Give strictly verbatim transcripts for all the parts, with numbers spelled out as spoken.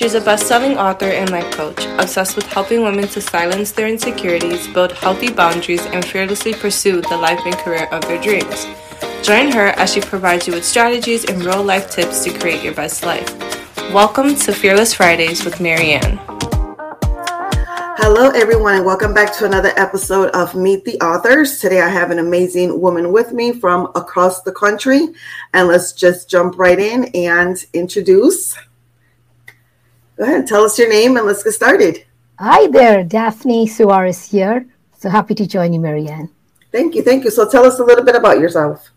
She's a best-selling author and life coach, obsessed with helping women to silence their insecurities, build healthy boundaries, and fearlessly pursue the life and career of their dreams. Join her as she provides you with strategies and real-life tips to create your best life. Welcome to Fearless Fridays with Mary Ann. Hello, everyone, and welcome back to another episode of Meet the Authors. Today, I have an amazing woman with me from across the country, and let's just jump right in and introduce. Go ahead, tell us your name and let's get started. Hi there, Daphne Suarez here. So happy to join you, Mary Ann. Thank you, thank you. So tell us a little bit about yourself.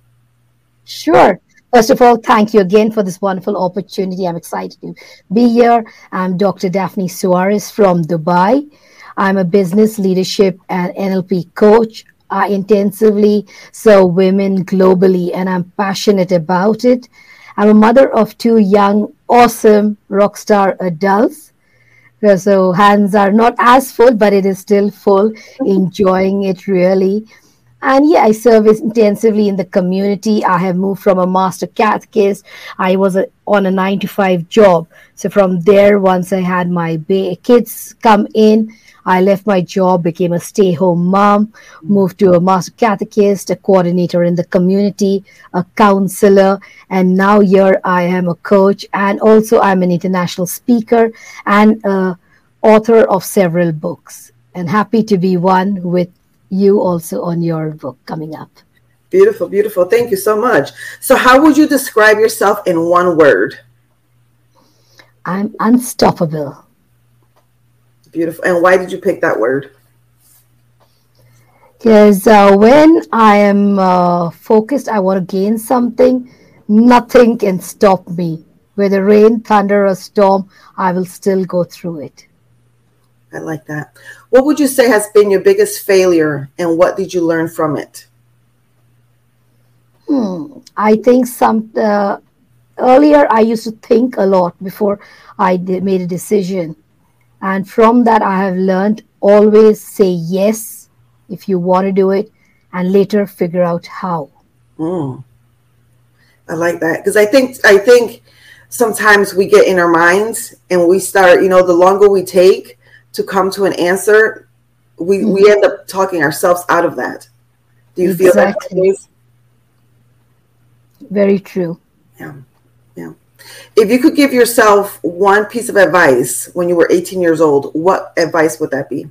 Sure. First of all, thank you again for this wonderful opportunity. I'm excited to be here. I'm Doctor Daphne Suarez from Dubai. I'm a business leadership and N L P coach. I intensively serve women globally, and I'm passionate about it. I'm a mother of two young, awesome rock star adults. So hands are not as full, but it is still full, enjoying it really. And yeah, I serve intensively in the community. I have moved from a master catechist. I was a, on a nine to five job. So from there, once I had my ba- kids come in, I left my job, became a stay-home mom, moved to a master catechist, a coordinator in the community, a counselor, and now here I am a coach, and also I'm an international speaker and uh, author of several books, and happy to be one with you also on your book coming up. Beautiful, beautiful. Thank you so much. So how would you describe yourself in one word? I'm unstoppable. Beautiful. And why did you pick that word? Because uh, when I am uh, focused, I want to gain something. Nothing can stop me. Whether rain, thunder, or storm, I will still go through it. I like that. What would you say has been your biggest failure, and what did you learn from it? Hmm. I think some uh, earlier I used to think a lot before I did, made a decision. And from that, I have learned always say yes if you want to do it, and later figure out how. Mm. I like that, because I think I think sometimes we get in our minds and we start, you know, the longer we take to come to an answer, we, mm-hmm. we end up talking ourselves out of that. Do you exactly. feel that? Very true. Yeah, yeah. If you could give yourself one piece of advice when you were eighteen years old, what advice would that be?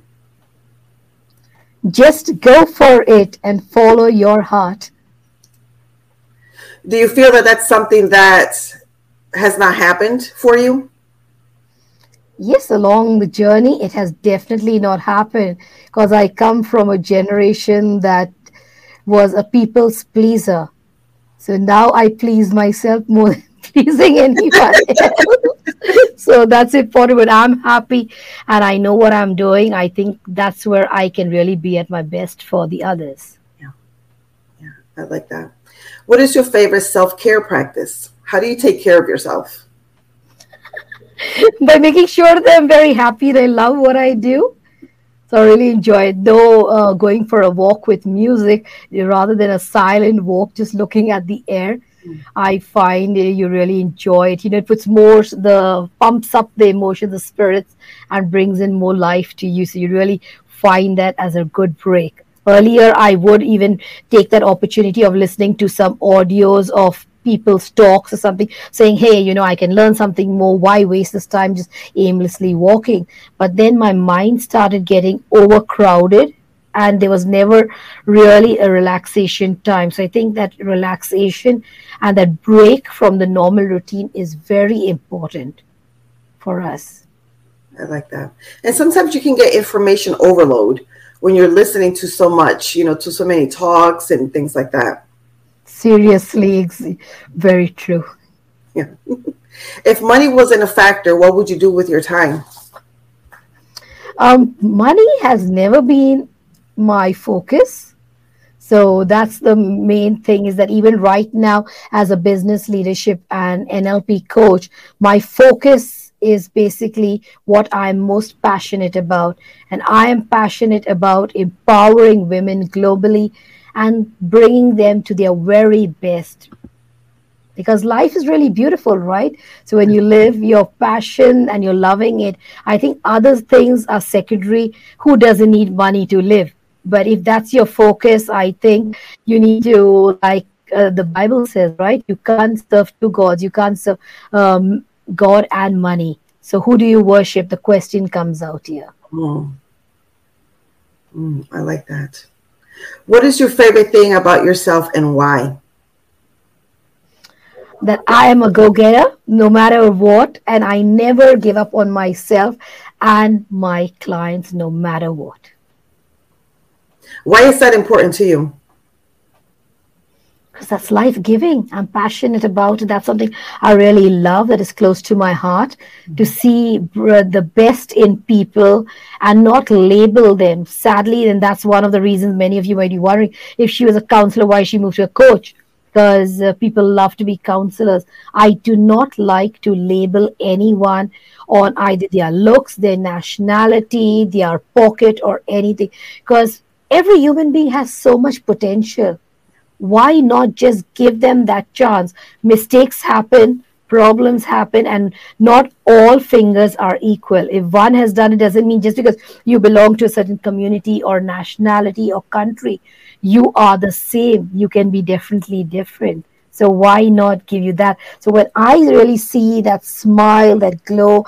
Just go for it and follow your heart. Do you feel that that's something that has not happened for you? Yes, along the journey, it has definitely not happened, because I come from a generation that was a people's pleaser. So now I please myself more than pleasing anyone else. So that's important, but I'm happy and I know what I'm doing. I think that's where I can really be at my best for the others. Yeah, yeah, I like that. What is your favorite self-care practice? How do you take care of yourself? By making sure that I'm very happy, that I love what I do. So I really enjoy it, though uh, going for a walk with music rather than a silent walk, just looking at the air. I find uh, you really enjoy it. You know, it puts more the pumps up the emotions, the spirits, and brings in more life to you. So you really find that as a good break. Earlier, I would even take that opportunity of listening to some audios of people's talks or something, saying, hey, you know, I can learn something more. Why waste this time just aimlessly walking? But then my mind started getting overcrowded, and there was never really a relaxation time. So I think that relaxation and that break from the normal routine is very important for us. I like that. And sometimes you can get information overload when you're listening to so much, you know, to so many talks and things like that. Seriously, very true. Yeah. If money wasn't a factor, what would you do with your time? Um, money has never been my focus. So that's the main thing, is that even right now as a business leadership and N L P coach, my focus is basically what I'm most passionate about. And I am passionate about empowering women globally and bringing them to their very best. because life is really beautiful, right? So when you live your passion and you're loving it, I think other things are secondary. Who doesn't need money to live? But if that's your focus, I think you need to, like uh, the Bible says, right? You can't serve two gods. You can't serve um, God and money. So who do you worship? The question comes out here. Mm. Mm, I like that. What is your favorite thing about yourself and why? That I am a go-getter, no matter what, and I never give up on myself and my clients, no matter what. Why is that important to you? Because that's life-giving. I'm passionate about it. That's something I really love, that is close to my heart, mm-hmm. to see the best in people and not label them. Sadly, and that's one of the reasons many of you might be worrying, if she was a counselor, why she moved to a coach? Because uh, people love to be counselors. I do not like to label anyone on either their looks, their nationality, their pocket, or anything. Because every human being has so much potential. Why not just give them that chance? Mistakes happen, problems happen, and not all fingers are equal. If one has done it, doesn't mean just because you belong to a certain community or nationality or country, you are the same. You can be definitely different. So why not give you that? So when I really see that smile, that glow,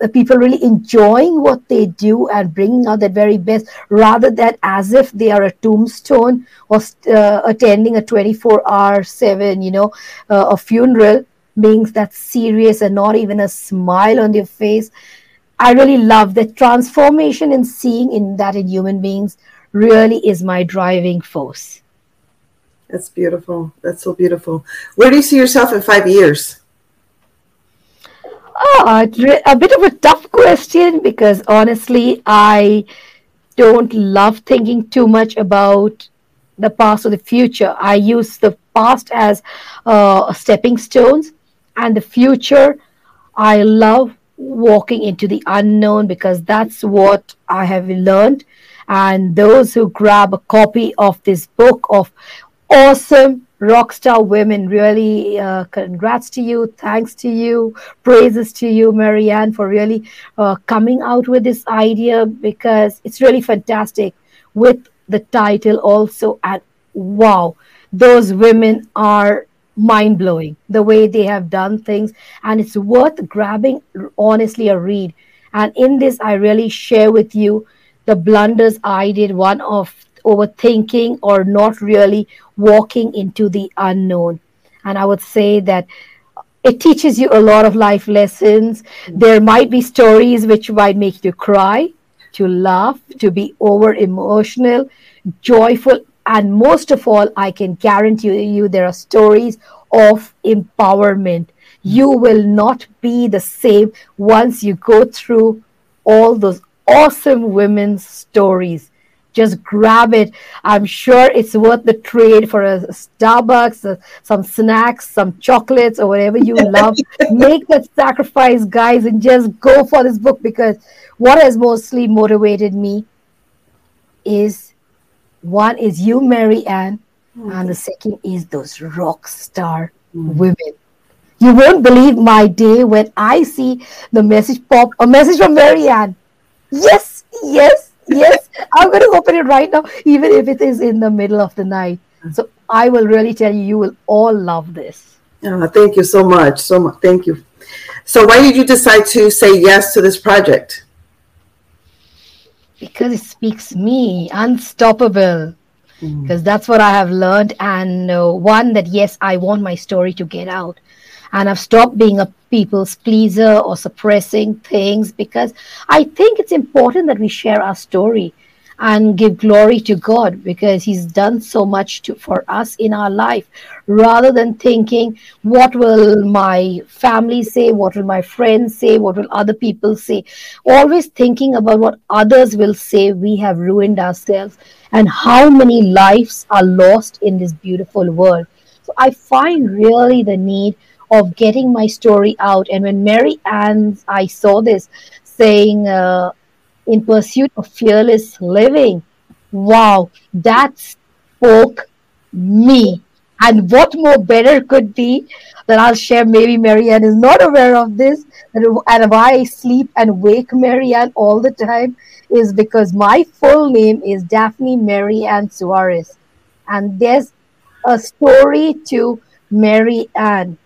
the people really enjoying what they do and bringing out their very best, rather than as if they are a tombstone or uh, attending a twenty-four hour seven, you know, uh, a funeral, means that's serious and not even a smile on their face. I really love the transformation and seeing in that in human beings. Really is my driving force. That's beautiful. That's so beautiful. Where do you see yourself in five years? Oh, a bit of a tough question, because honestly, I don't love thinking too much about the past or the future. I use the past as uh, stepping stones, and the future, I love walking into the unknown, because that's what I have learned. And those who grab a copy of this book of awesome rock star women, really uh, congrats to you, thanks to you, praises to you, Mary Ann, for really uh, coming out with this idea, because it's really fantastic with the title also. And wow, those women are mind-blowing, the way they have done things. And it's worth grabbing, honestly, a read. And in this, I really share with you the blunders I did, one of overthinking or not really walking into the unknown. And I would say that it teaches you a lot of life lessons. There might be stories which might make you cry, to laugh, to be over-emotional, joyful. And most of all, I can guarantee you there are stories of empowerment. You will not be the same once you go through all those awesome women's stories. Just grab it. I'm sure it's worth the trade for a Starbucks, uh, some snacks, some chocolates, or whatever you love. Make that sacrifice, guys, and just go for this book, because what has mostly motivated me is, one is you, Mary Ann, mm-hmm. and the second is those rock star mm-hmm. women. You won't believe my day when I see the message pop, a message from Mary Ann. Yes, yes, yes. I'm going to open it right now, even if it is in the middle of the night. So I will really tell you, you will all love this. Oh, thank you so much. So much. Thank you. So why did you decide to say yes to this project? Because it speaks me, unstoppable. Mm. Because that's what I have learned. And uh, one, that yes, I want my story to get out. And I've stopped being a people's pleaser or suppressing things, because I think it's important that we share our story and give glory to God, because he's done so much to, for us in our life, rather than thinking, what will my family say? What will my friends say? What will other people say? Always thinking about what others will say, we have ruined ourselves. And how many lives are lost in this beautiful world? So I find really the need of getting my story out. And when Mary Ann, I saw this saying, uh, in pursuit of fearless living, wow, that spoke me. And what more better could be that I'll share. Maybe Mary Ann is not aware of this, and why I sleep and wake Mary Ann all the time is because my full name is Daphne Mary Ann Suarez. And there's a story to Mary Ann.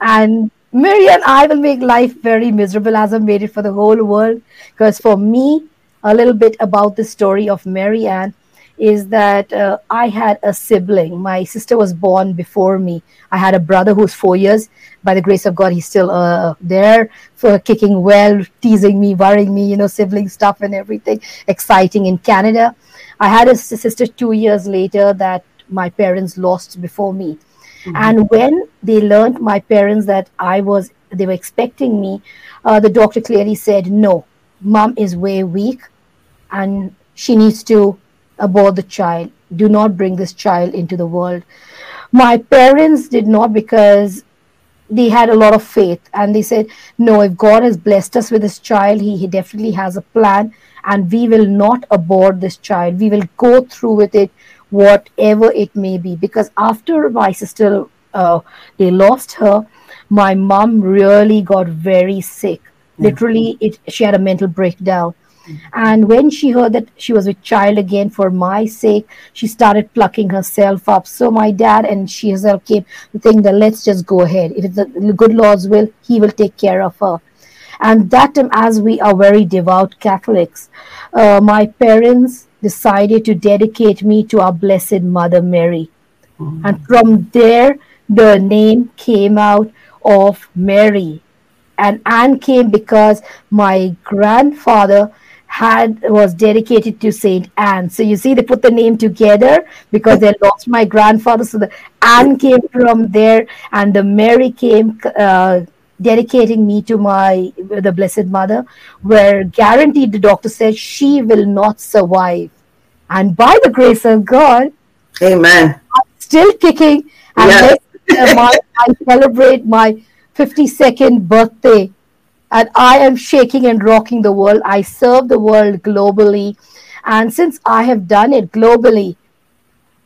And Mary Ann, I will make life very miserable as I've made it for the whole world. Because for me, a little bit about the story of Mary Ann is that uh, I had a sibling. My sister was born before me. I had a brother who's four years. By the grace of God, he's still uh, there, for kicking well, teasing me, worrying me, you know, sibling stuff and everything, exciting in Canada. I had a sister two years later that my parents lost before me. Mm-hmm. And when they learned, my parents, that I was, they were expecting me, uh, the doctor clearly said, no, mom is way weak and she needs to abort the child. Do not bring this child into the world. My parents did not, because they had a lot of faith, and they said, no, if God has blessed us with this child, he, he definitely has a plan, and we will not abort this child. We will go through with it, whatever it may be. Because after my sister, uh, they lost her, my mom really got very sick. Mm-hmm. Literally, it, she had a mental breakdown. And when she heard that she was with child again for my sake, she started plucking herself up. So my dad and she herself came to think that let's just go ahead. If it's the good Lord's will, he will take care of her. And that time, as we are very devout Catholics, uh, my parents decided to dedicate me to our Blessed Mother Mary. Mm-hmm. And from there, the name came out of Mary. And Anne came because my grandfather had was dedicated to Saint Anne. So you see, they put the name together because they lost my grandfather. So the Anne came from there, and the Mary came uh, dedicating me to my the Blessed Mother, where guaranteed the doctor said she will not survive. And by the grace of God, amen. I'm still kicking, and yes. next, uh, my, I celebrate my fifty-second birthday. And I am shaking and rocking the world. I serve the world globally. And since I have done it globally,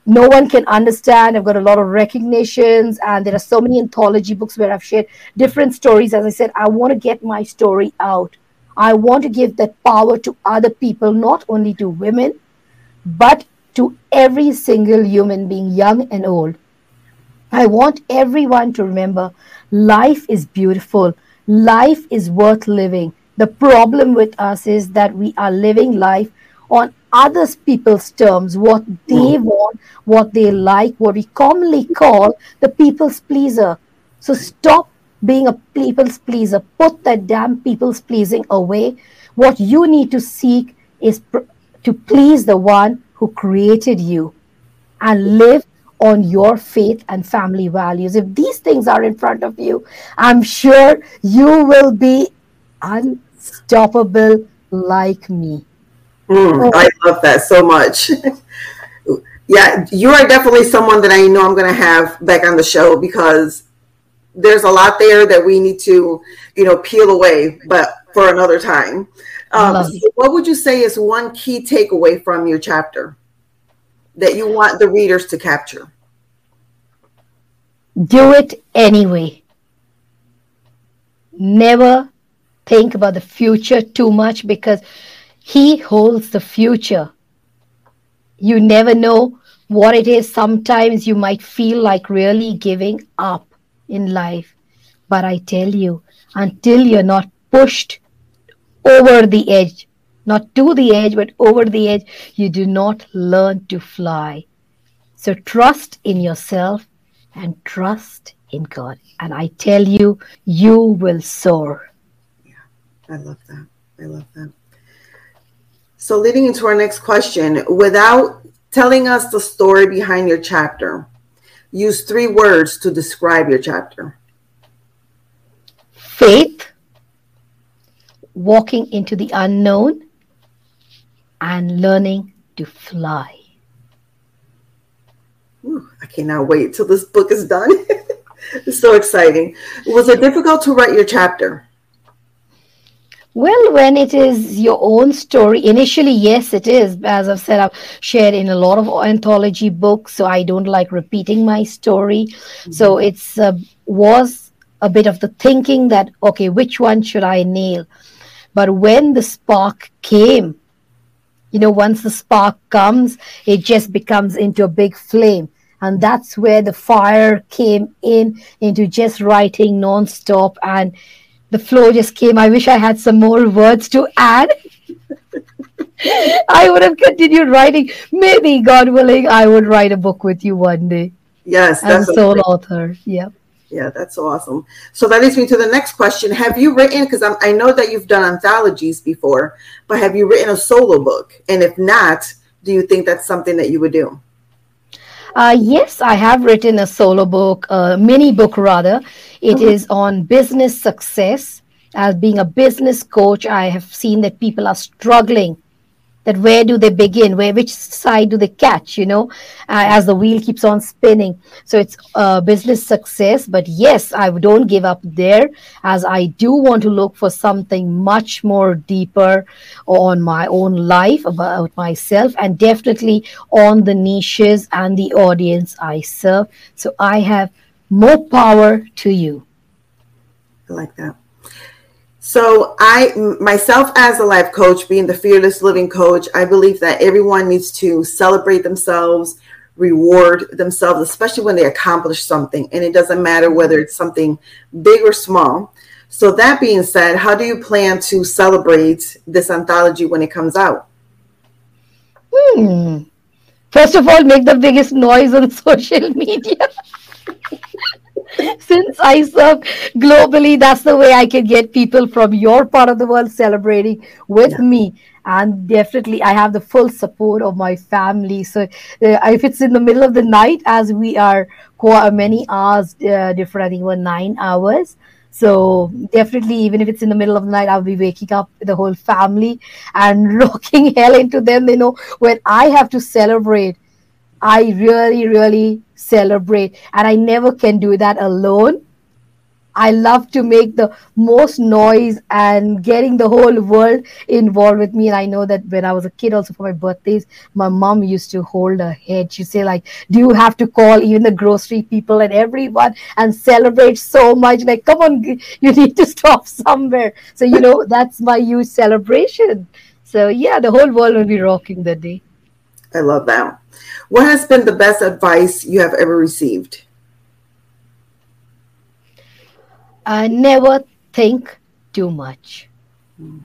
no one can understand. I've got a lot of recognitions. And there are so many anthology books where I've shared different stories. As I said, I want to get my story out. I want to give that power to other people, not only to women, but to every single human being, young and old. I want everyone to remember, life is beautiful. Life is worth living. The problem with us is that we are living life on other people's terms, what they mm. want, what they like, what we commonly call the people's pleaser. So stop being a people's pleaser. Put that damn people's pleasing away. What you need to seek is pr- to please the one who created you, and live on your faith and family values. If these things are in front of you, I'm sure you will be unstoppable like me. Mm, oh. I love that so much. Yeah, you are definitely someone that I know I'm going to have back on the show, because there's a lot there that we need to, you know, peel away, but for another time. Um, so what would you say is one key takeaway from your chapter that you want the readers to capture? Do it anyway. Never think about the future too much, because he holds the future. You never know what it is. Sometimes you might feel like really giving up in life. But I tell you, until you're not pushed over the edge, not to the edge, but over the edge, you do not learn to fly. So trust in yourself and trust in God. And I tell you, you will soar. Yeah, I love that. I love that. So leading into our next question, without telling us the story behind your chapter, use three words to describe your chapter. Faith, walking into the unknown, and learning to fly. Ooh, I cannot wait till this book is done. It's so exciting. Was it difficult to write your chapter? Well, when it is your own story, initially, yes, it is. As I've said, I've shared in a lot of anthology books, so I don't like repeating my story. Mm-hmm. So it's uh, was a bit of the thinking that, okay, which one should I nail? But when the spark came, you know, once the spark comes, it just becomes into a big flame. And that's where the fire came in, into just writing nonstop. And the flow just came. I wish I had some more words to add. I would have continued writing. Maybe, God willing, I would write a book with you one day. Yes. That's I'm a sole author. Yeah. Yeah, that's awesome. So that leads me to the next question. Have you written, because I know that you've done anthologies before, but have you written a solo book? And if not, do you think that's something that you would do? Uh, yes, I have written a solo book, a uh, mini book rather. It mm-hmm. is on business success. As being a business coach, I have seen that people are struggling. That where do they begin? Where which side do they catch? You know, uh, as the wheel keeps on spinning. So it's uh, business success. But yes, I don't give up there, as I do want to look for something much more deeper on my own life, about myself, and definitely on the niches and the audience I serve. So I have more power to you. I like that. So I, myself as a life coach, being the Fearless Living Coach, I believe that everyone needs to celebrate themselves, reward themselves, especially when they accomplish something. And it doesn't matter whether it's something big or small. So that being said, how do you plan to celebrate this anthology when it comes out? Hmm. First of all, make the biggest noise on social media. Since I serve globally, that's the way I can get people from your part of the world celebrating with yeah. me. And definitely, I have the full support of my family. So uh, if it's in the middle of the night, as we are co- many hours uh, different, I think we're nine hours. So definitely, even if it's in the middle of the night, I'll be waking up the whole family and rocking hell into them. They know when I have to celebrate, I really, really celebrate, and I never can do that alone. I love to make the most noise and getting the whole world involved with me. And I know that when I was a kid, also for my birthdays, my mom used to hold her head. She'd say, like, do you have to call even the grocery people and everyone and celebrate so much? Like, come on, you need to stop somewhere. So, you know, that's my huge celebration. So, yeah, the whole world will be rocking that day. I love that. What has been the best advice you have ever received? Uh, never think too much. Mm.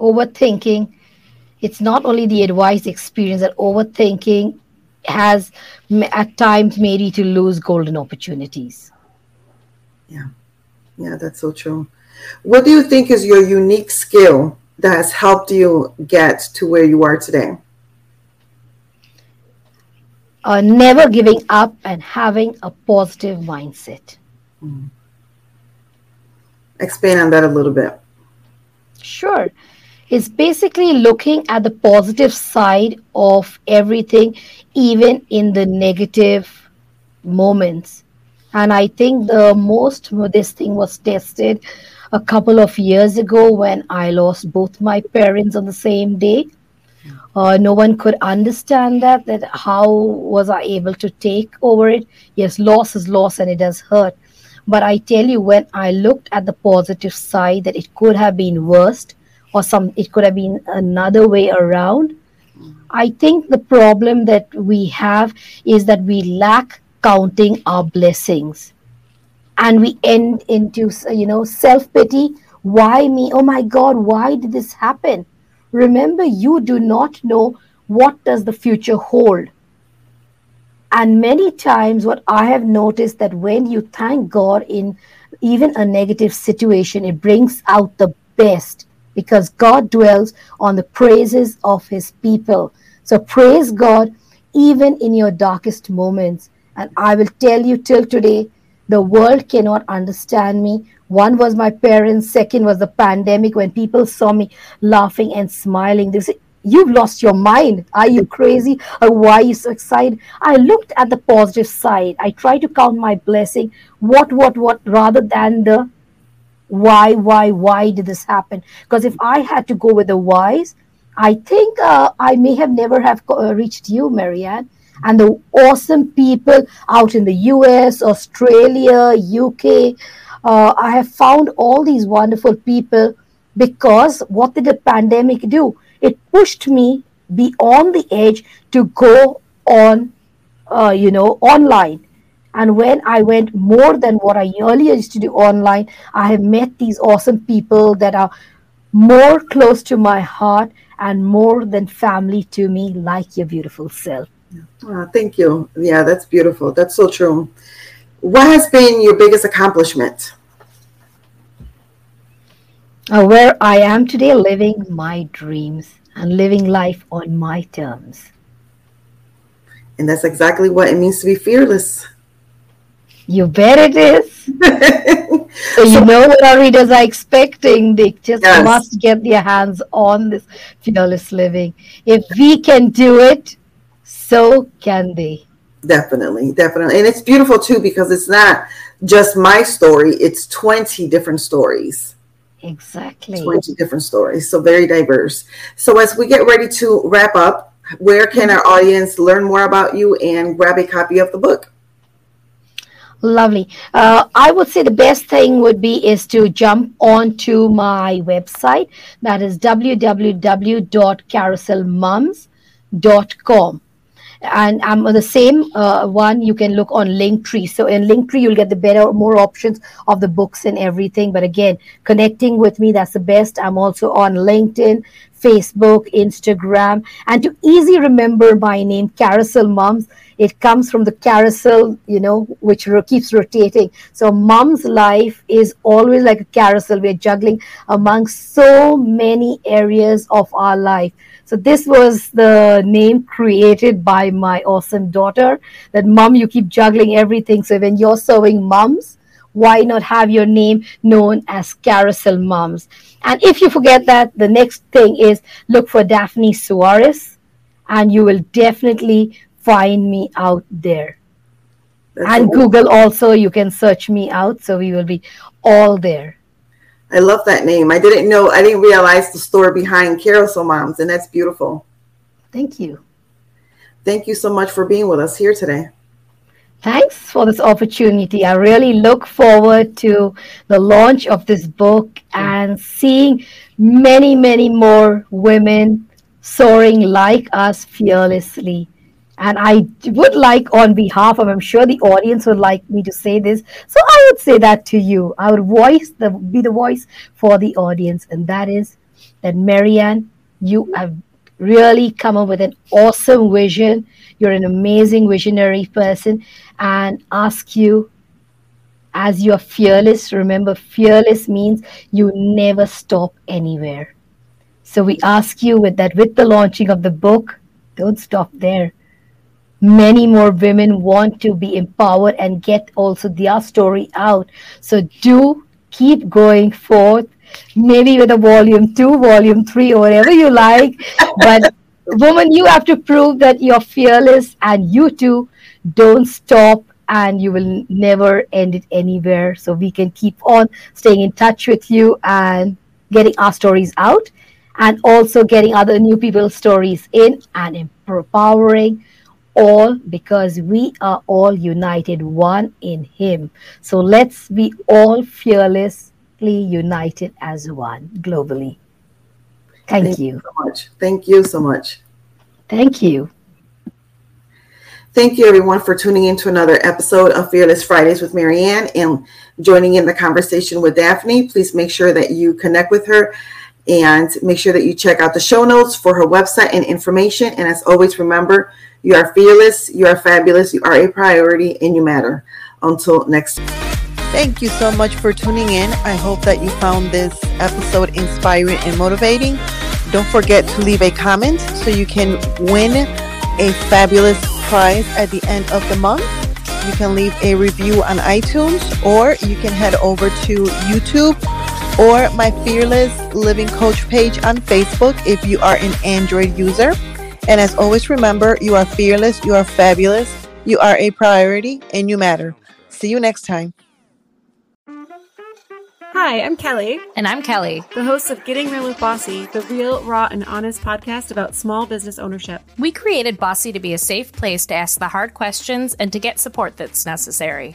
Overthinking, it's not only the advice experience that overthinking has at times made you to lose golden opportunities. Yeah, yeah, that's so true. What do you think is your unique skill that has helped you get to where you are today? Uh, never giving up and having a positive mindset. Mm. Explain on that a little bit. Sure. It's basically looking at the positive side of everything, even in the negative moments. And I think the most, this thing was tested a couple of years ago when I lost both my parents on the same day. Uh, no one could understand that, that how was I able to take over it? Yes, loss is loss and it does hurt. But I tell you, when I looked at the positive side, that it could have been worse or some, it could have been another way around. I think the problem that we have is that we lack counting our blessings. And we end into, you know, self-pity. Why me? Oh my God, why did this happen? Remember, you do not know what does the future hold. And many times what I have noticed that when you thank God in even a negative situation, it brings out the best because God dwells on the praises of his people. So praise God even in your darkest moments. And I will tell you till today, the world cannot understand me. One was my parents. Second was the pandemic when people saw me laughing and smiling. They said, you've lost your mind. Are you crazy? Or why are you so excited? I looked at the positive side. I tried to count my blessing. What, what, what, rather than the why, why, why did this happen? Because if I had to go with the whys, I think uh, I may have never have reached you, Mary Ann, and the awesome people out in the U S, Australia, U K. Uh, I have found all these wonderful people because what did the pandemic do? It pushed me beyond the edge to go on, uh, you know, online. And when I went more than what I earlier used to do online, I have met these awesome people that are more close to my heart and more than family to me, like your beautiful self. Oh, thank you. Yeah, that's beautiful. That's so true. What has been your biggest accomplishment? Uh, where I am today, living my dreams and living life on my terms. And that's exactly what it means to be fearless. You bet it is. So you so, know what our readers are expecting. They just yes. must get their hands on this fearless living. If we can do it, so can they. Definitely, definitely. And it's beautiful, too, because it's not just my story. It's twenty different stories. Exactly. twenty different stories. So very diverse. So as we get ready to wrap up, where can our audience learn more about you and grab a copy of the book? Lovely. Uh, I would say the best thing would be is to jump onto my website. That is w w w dot carousel moms dot com. And I'm on the same uh, one. You can look on Linktree. So in Linktree, you'll get the better, more options of the books and everything. But again, connecting with me, that's the best. I'm also on LinkedIn, Facebook, Instagram. And to easily remember my name, Carousel Moms, it comes from the carousel, you know, which ro- keeps rotating. So mom's life is always like a carousel. We're juggling among so many areas of our life. So this was the name created by my awesome daughter, that mom, you keep juggling everything. So when you're serving moms, why not have your name known as Carousel Moms? And if you forget that, the next thing is look for Daphne Suarez, and you will definitely find me out there. That's and cool. Google also, you can search me out. So we will be all there. I love that name. I didn't know, I didn't realize the story behind Carousel Moms, and that's beautiful. Thank you. Thank you so much for being with us here today. Thanks for this opportunity. I really look forward to the launch of this book and seeing many, many more women soaring like us fearlessly. And I would like, on behalf of, I'm sure the audience would like me to say this, so I would say that to you. I would voice the, be the voice for the audience, and that is that, Mary Ann, you have really come up with an awesome vision. You're an amazing visionary person, and ask you, as you're fearless, remember fearless means you never stop anywhere. So we ask you with that, with the launching of the book, don't stop there. Many more women want to be empowered and get also their story out. So do keep going forth, maybe with a volume two, volume three, or whatever you like. But woman, you have to prove that you're fearless, and you too don't stop, and you will never end it anywhere. So we can keep on staying in touch with you and getting our stories out, and also getting other new people's stories in and empowering all, because we are all united, one in Him. So let's be all fearlessly united as one globally. Thank, Thank you. you so much. Thank you so much. Thank you. Thank you, everyone, for tuning in to another episode of Fearless Fridays with Mary Ann and joining in the conversation with Daphne. Please make sure that you connect with her, and make sure that you check out the show notes for her website and information. And as always, remember, you are fearless, you are fabulous, you are a priority, and you matter. Until next time. Thank you so much for tuning in. I hope that you found this episode inspiring and motivating. Don't forget to leave a comment so you can win a fabulous prize at the end of the month. You can leave a review on iTunes, or you can head over to YouTube, or my Fearless Living Coach page on Facebook if you are an Android user. And as always, remember, you are fearless, you are fabulous, you are a priority, and you matter. See you next time. Hi, I'm Kelly. And I'm Kelly, the hosts of Getting Real with Bossy, the real, raw, and honest podcast about small business ownership. We created Bossy to be a safe place to ask the hard questions and to get support that's necessary.